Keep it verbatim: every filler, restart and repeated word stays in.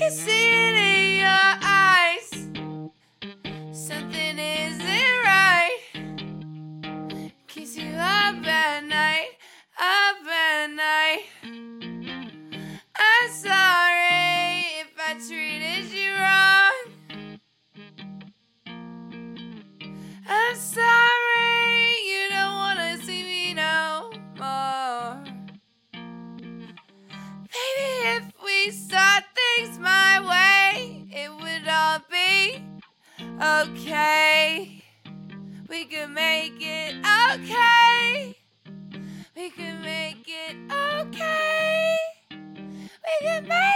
can see it in your eyes. Something isn't right. Keeps you up at night, up at night. I'm sorry if I treated you wrong. I'm sorry you don't wanna see me no more. Maybe if we start things my way, it would all be okay. We could make it okay. We could make it okay. We could make